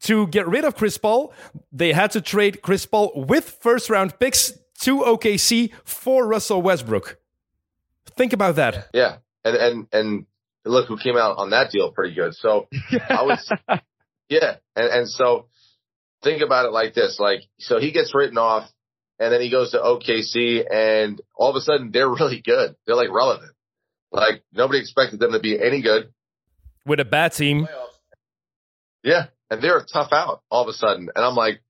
To get rid of Chris Paul, they had to trade Chris Paul with first-round picks to OKC for Russell Westbrook. Think about that. Yeah, and look who came out on that deal pretty good. So I was, and so think about it like this: like, so he gets written off, and then he goes to OKC, and all of a sudden they're really good. They're like relevant. Like nobody expected them to be any good with a bad team. Yeah. And they're a tough out all of a sudden. And I'm like,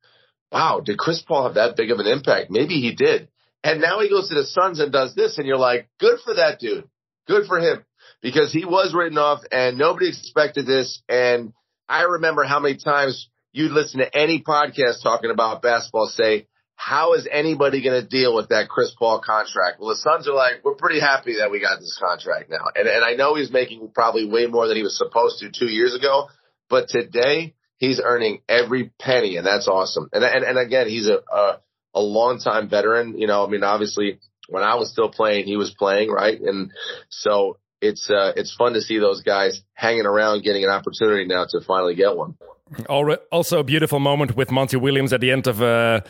wow, did Chris Paul have that big of an impact? Maybe he did. And now he goes to the Suns and does this. And you're like, good for that dude. Good for him. Because he was written off and nobody expected this. And I remember how many times you'd listen to any podcast talking about basketball say, how is anybody going to deal with that Chris Paul contract? Well, the Suns are like, we're pretty happy that we got this contract now. And I know he's making probably way more than he was supposed to 2 years ago. But today, he's earning every penny, and that's awesome. And again, he's a longtime veteran. You know, I mean, obviously, when I was still playing, he was playing, right? And so it's fun to see those guys hanging around, getting an opportunity now to finally get one. Also, a beautiful moment with Monty Williams at the end of the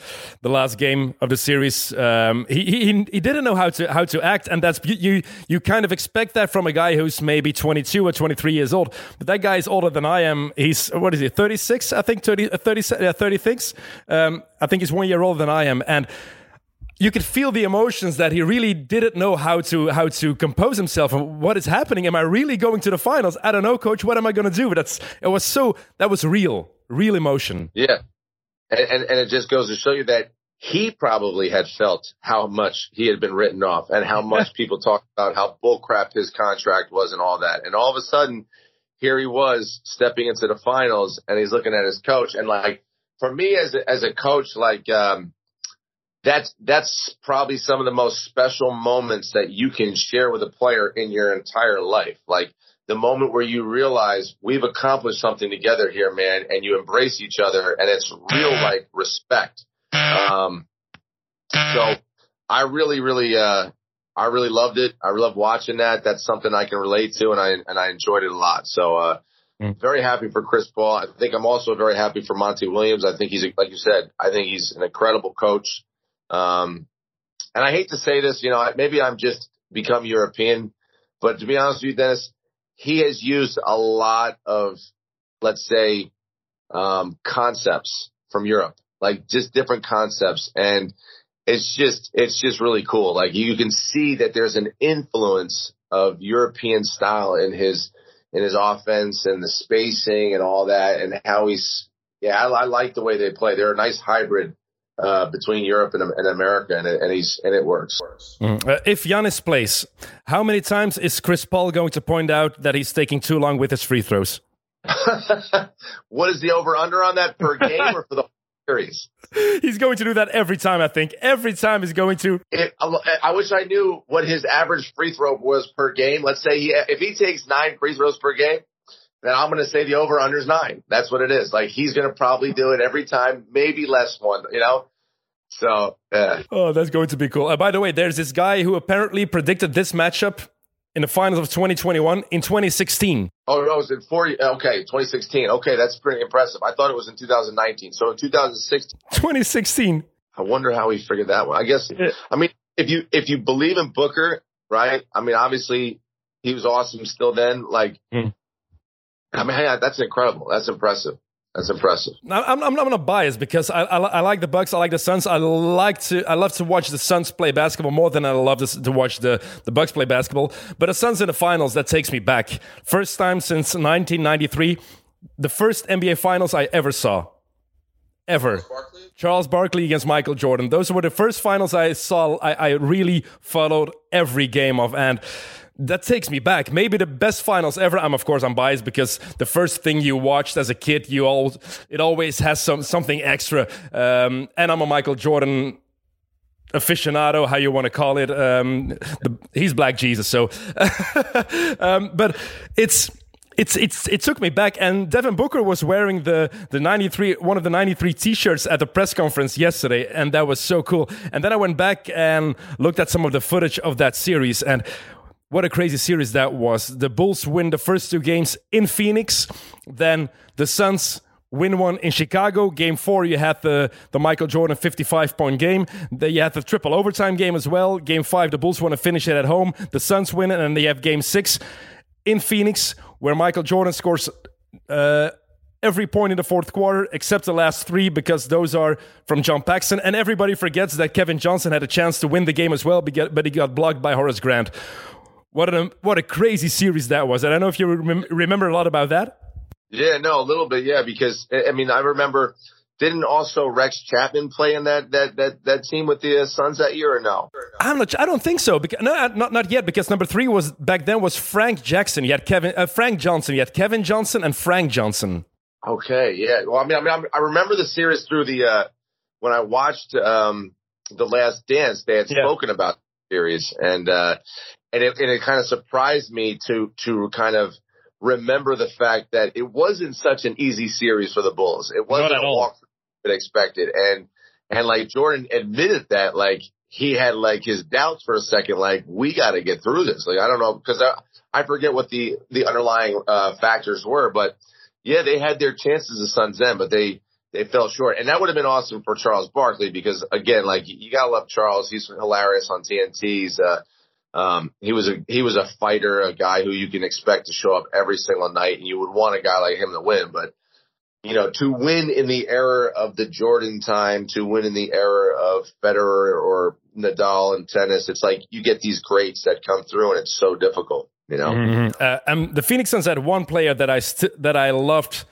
last game of the series. He didn't know how to act, and that's you kind of expect that from a guy who's maybe 22 or 23 years old. But that guy is older than I am. He's 36, I think 36. I think he's 1 year older than I am, and you could feel the emotions that he really didn't know how to compose himself. And what is happening? Am I really going to the finals? I don't know, coach. What am I going to do? That was real emotion. Yeah, and it just goes to show you that he probably had felt how much he had been written off and how much people talked about how bullcrap his contract was and all that. And all of a sudden, here he was stepping into the finals, and he's looking at his coach. And like for me as a coach, like. That's probably some of the most special moments that you can share with a player in your entire life. Like the moment where you realize we've accomplished something together here, man, and you embrace each other, and it's real like respect. So I really loved it. I love watching that. That's something I can relate to, and I enjoyed it a lot. So very happy for Chris Paul. I think I'm also very happy for Monty Williams. I think he's, like you said, I think he's an incredible coach. And I hate to say this, you know, maybe I'm just become European, but to be honest with you, Dennis, he has used a lot of, let's say, concepts from Europe, like just different concepts. And it's just really cool. Like you can see that there's an influence of European style in his offense and the spacing and all that and how I like the way they play. They're a nice hybrid. Between Europe and America, and it works. If Giannis plays, how many times is Chris Paul going to point out that he's taking too long with his free throws? What is the over-under on that per game or for the whole series? He's going to do that every time, I think. Every time he's going to. I wish I knew what his average free throw was per game. Let's say if he takes 9 free throws per game, then I'm going to say the over-under is 9. That's what it is. Like, he's going to probably do it every time, maybe less one, you know? So, yeah. Oh, that's going to be cool. By the way, there's this guy who apparently predicted this matchup in the finals of 2021 in 2016. Oh, no, it was in 2016. Okay, that's pretty impressive. I thought it was in 2019. So, in 2016. I wonder how he figured that one. I guess, yeah. I mean, if you believe in Booker, right? I mean, obviously, he was awesome still then. Like... I mean, hey, that's incredible. That's impressive. That's impressive. Now, I'm not biased because I like the Bucks. I like the Suns. I love to watch the Suns play basketball more than I love to watch the Bucks play basketball. But the Suns in the finals, that takes me back. First time since 1993, the first NBA finals I ever saw. Ever. Charles Barkley against Michael Jordan. Those were the first finals I saw. I really followed every game of and... That takes me back. Maybe the best finals ever. I'm biased because the first thing you watched as a kid, it always has something extra. And I'm a Michael Jordan aficionado, how you want to call it. He's Black Jesus, so. But it took me back. And Devin Booker was wearing the 93, one of the 93 t-shirts at the press conference yesterday, and that was so cool. And then I went back and looked at some of the footage of that series, and what a crazy series that was. The Bulls win the first two games in Phoenix, then the Suns win one in Chicago. Game 4, you had the Michael Jordan 55-point game. You had the triple overtime game as well. Game 5, the Bulls want to finish it at home. The Suns win it, and they have Game 6 in Phoenix, where Michael Jordan scores every point in the fourth quarter, except the last three, because those are from John Paxson. And everybody forgets that Kevin Johnson had a chance to win the game as well, but he got blocked by Horace Grant. What a crazy series that was. And I don't know if you remember a lot about that. Yeah, no, a little bit, yeah, because, I mean, I remember, didn't also Rex Chapman play in that team with the Suns that year or no? I don't think so. Because, no, not yet, because number 3 was, back then, was Frank Jackson. You had Frank Johnson. You had Kevin Johnson and Frank Johnson. Okay, yeah. Well, I mean, I remember the series through when I watched The Last Dance, they had spoken about the series, and it kind of surprised me to kind of remember the fact that it wasn't such an easy series for the Bulls. It wasn't a walk that expected. And like Jordan admitted that, like he had like his doubts for a second, like we got to get through this. Like, I don't know, because I forget what the underlying factors were, but yeah, they had their chances at Suns then, but they fell short. And that would have been awesome for Charles Barkley, because again, like you got to love Charles. He's hilarious on TNT. He's, he was a fighter, a guy who you can expect to show up every single night, and you would want a guy like him to win. But, you know, to win in the era of the Jordan time, to win in the era of Federer or Nadal in tennis, it's like you get these greats that come through, and it's so difficult, you know. Mm-hmm. The Phoenix Suns had one player that I loved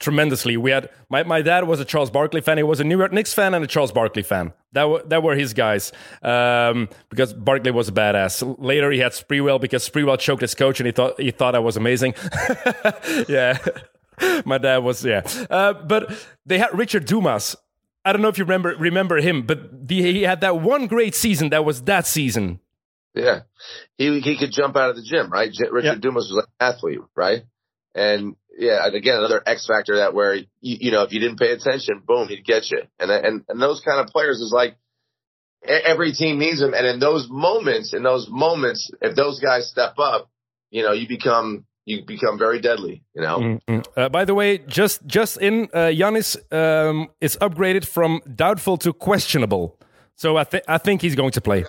tremendously. We had my dad was a Charles Barkley fan. He was a New York Knicks fan and a Charles Barkley fan. That were his guys, because Barkley was a badass. Later he had Sprewell, because Sprewell choked his coach, and he thought I was amazing. Yeah, my dad was but they had Richard Dumas. I don't know if you remember him, but he had that one great season. That was that season. Yeah, he could jump out of the gym, right? Richard Dumas was an athlete, right? And yeah, again, another X factor that where, you know, if you didn't pay attention, boom, he'd get you. And those kind of players is like every team needs them. And in those moments, if those guys step up, you know, you become very deadly, you know. Mm-hmm. By the way, just in Giannis is upgraded from doubtful to questionable. So I think he's going to play.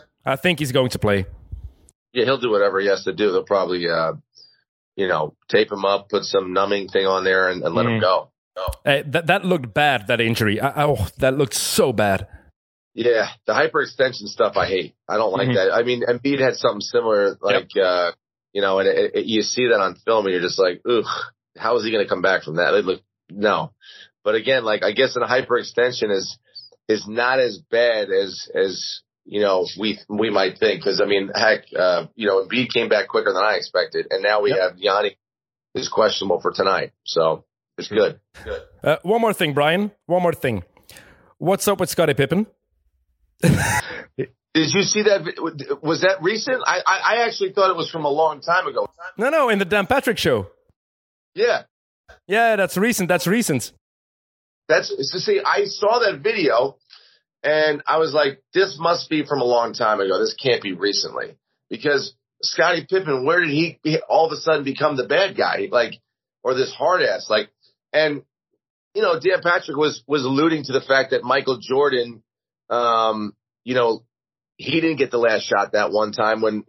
Yeah, he'll do whatever he has to do. They'll probably you know, tape him up, put some numbing thing on there, and let him go. Oh. Hey, that looked bad, that injury. That looked so bad. Yeah, the hyperextension stuff I hate. I don't like that. I mean, Embiid had something similar, like, you know, and you see that on film, and you're just like, ugh, how is he going to come back from that? No. But again, like, I guess a hyperextension is not as bad as you know, we might think, because I mean, heck, you know, Embiid came back quicker than I expected, and now we have Giannis is questionable for tonight, so it's good. Good. One more thing, Brian. What's up with Scottie Pippen? Did you see that? Was that recent? I actually thought it was from a long time ago. No, in the Dan Patrick show. Yeah, that's recent. See, I saw that video. And I was like, this must be from a long time ago. This can't be recently, because Scottie Pippen, where did he all of a sudden become the bad guy? Like, or this hard ass, like, and you know, Dan Patrick was alluding to the fact that Michael Jordan, you know, he didn't get the last shot that one time when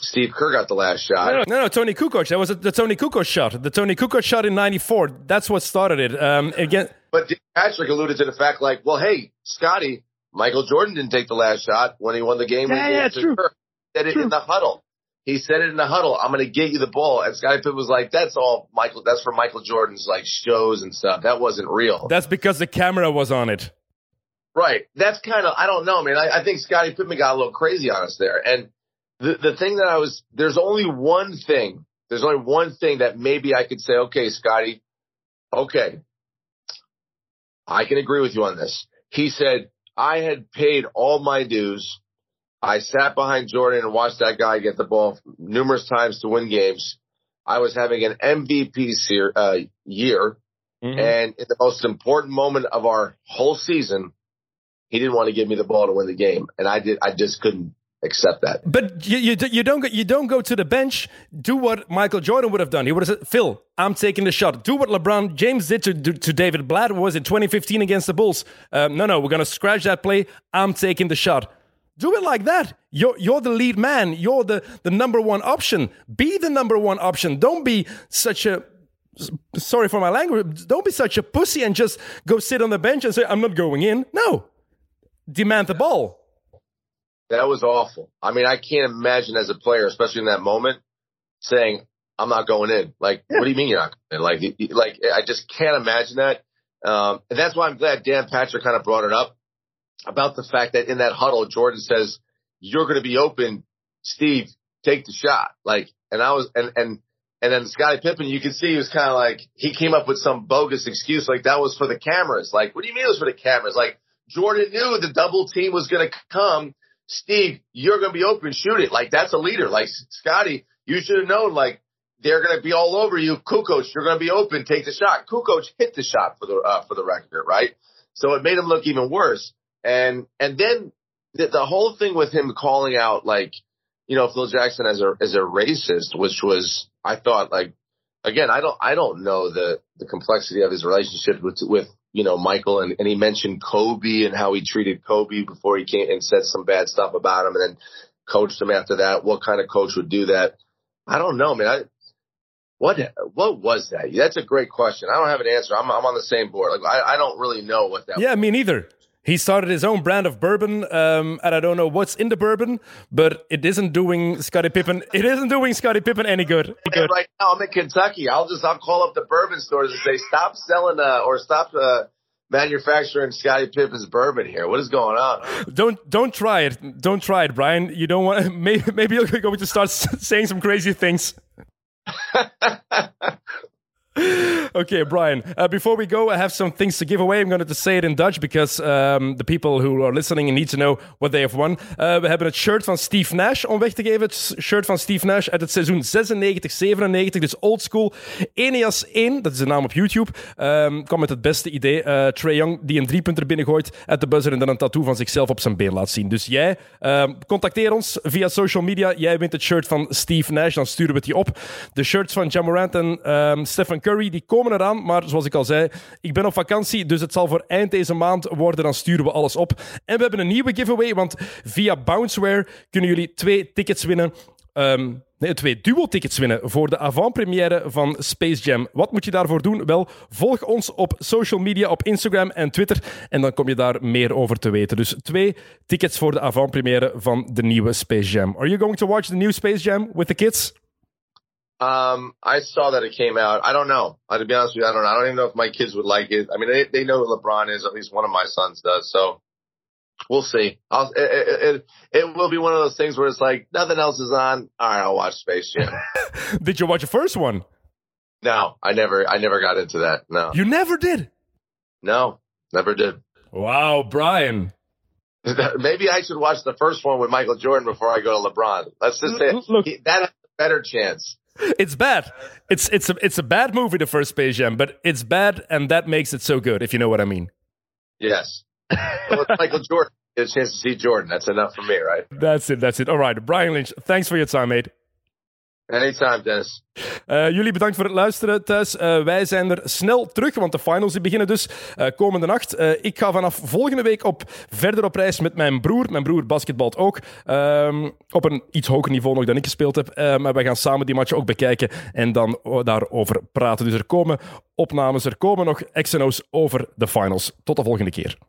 Steve Kerr got the last shot. No, Tony Kukoc. That was the Tony Kukoc shot. The Tony Kukoc shot in '94. That's what started it. Again. But Patrick alluded to the fact, like, well, hey, Scotty, Michael Jordan didn't take the last shot when he won the game. Yeah, true. He said it in the huddle. I'm going to get you the ball. And Scottie Pippen was like, that's for Michael Jordan's, like, shows and stuff. That wasn't real. That's because the camera was on it. Right. That's kind of, I don't know, man. I think Scottie Pippen got a little crazy on us there. And the thing that there's only one thing that maybe I could say, okay, Scotty, okay, I can agree with you on this. He said, I had paid all my dues. I sat behind Jordan and watched that guy get the ball numerous times to win games. I was having an MVP year, and in the most important moment of our whole season, he didn't want to give me the ball to win the game, and I just couldn't accept that. But you don't go to the bench. Do what Michael Jordan would have done. He would have said, "Phil, I'm taking the shot." Do what LeBron James did to David Blatt. What was it, 2015 against the Bulls? No, we're gonna scratch that play. I'm taking the shot. Do it like that. You're the lead man. You're the number one option. Be the number one option. Don't be such a, sorry for my language, don't be such a pussy and just go sit on the bench and say, I'm not going in. No. Demand the ball. That was awful. I mean, I can't imagine as a player, especially in that moment, saying, I'm not going in. Like, yeah. What do you mean you're not going in? Like, I just can't imagine that. And that's why I'm glad Dan Patrick kind of brought it up, about the fact that in that huddle, Jordan says, you're going to be open, Steve, take the shot. Like, and I was, and then Scottie Pippen, you can see he was kind of like, he came up with some bogus excuse. Like, that was for the cameras. Like, what do you mean it was for the cameras? Like, Jordan knew the double team was going to come. Steve, you're going to be open, shoot it. Like, that's a leader. Like, Scottie, you should have known, like, they're going to be all over you. Kukoc, you're going to be open, take the shot. Kukoc hit the shot for the record, right? So it made him look even worse. And then the whole thing with him calling out, like, you know, Phil Jackson as a racist, which was, I thought, like, again, I don't know the complexity of his relationship with, you know, Michael, and he mentioned Kobe and how he treated Kobe before he came and said some bad stuff about him and then coached him after that. What kind of coach would do that? I don't know, man. What was that? That's a great question. I don't have an answer. I'm on the same board. Like, I don't really know what that was. Yeah, me neither. He started his own brand of bourbon, and I don't know what's in the bourbon, but it isn't doing Scottie Pippen. It isn't doing Scottie Pippen any good. Right now, I'm in Kentucky. I'll call up the bourbon stores and say, stop selling or stop manufacturing Scottie Pippen's bourbon here. What is going on? Don't try it. Don't try it, Brian. You don't want. Maybe you're going to start saying some crazy things. Okay, Brian, before we go, I have some things to give away. I'm going to say it in Dutch because de people who are listening need to know what they have won. We hebben het shirt van Steve Nash om weg te geven. Het shirt van Steve Nash uit het seizoen 96-97, dus old school. Eneas 1, dat is de naam op YouTube, kwam met het beste idee. Trae Young, die een driepunter binnengooit uit de buzzer en dan een tattoo van zichzelf op zijn been laat zien. Dus jij, contacteer ons via social media. Jij wint het shirt van Steve Nash, dan sturen we het je op. De shirts van Ja Morant en Stephen Curry, die komen eraan, maar zoals ik al zei, ik ben op vakantie, dus het zal voor eind deze maand worden, dan sturen we alles op. En we hebben een nieuwe giveaway, want via Bounceware kunnen jullie twee duo-tickets winnen voor de avant-première van Space Jam. Wat moet je daarvoor doen? Wel, volg ons op social media, op Instagram en Twitter, en dan kom je daar meer over te weten. Dus 2 tickets voor de avant-première van de nieuwe Space Jam. Are you going to watch the new Space Jam with the kids? I saw that it came out. I don't know. To be honest with you, I don't know. I don't even know if my kids would like it. I mean, they know who LeBron is. At least one of my sons does. So we'll see. It will be one of those things where it's like nothing else is on. All right, I'll watch Space Jam. Did you watch the first one? No, I never got into that. No, you never did. No, never did. Wow, Brian. Maybe I should watch the first one with Michael Jordan before I go to LeBron. Let's just say that has a better chance. It's bad. It's a bad movie, the first Space Jam, but it's bad, and that makes it so good, if you know what I mean. Yes. Well, it's Michael Jordan. It's a chance to see Jordan. That's enough for me, right? That's it. All right, Brian Lynch, thanks for your time, mate. Anytime, Dennis. Jullie bedankt voor het luisteren thuis. Wij zijn er snel terug, want de finals die beginnen dus komende nacht. Ik ga vanaf volgende week verder op reis met mijn broer. Mijn broer basketbalt ook. Op een iets hoger niveau nog dan ik gespeeld heb. Maar wij gaan samen die match ook bekijken en dan daarover praten. Dus er komen opnames, er komen nog X&O's over de finals. Tot de volgende keer.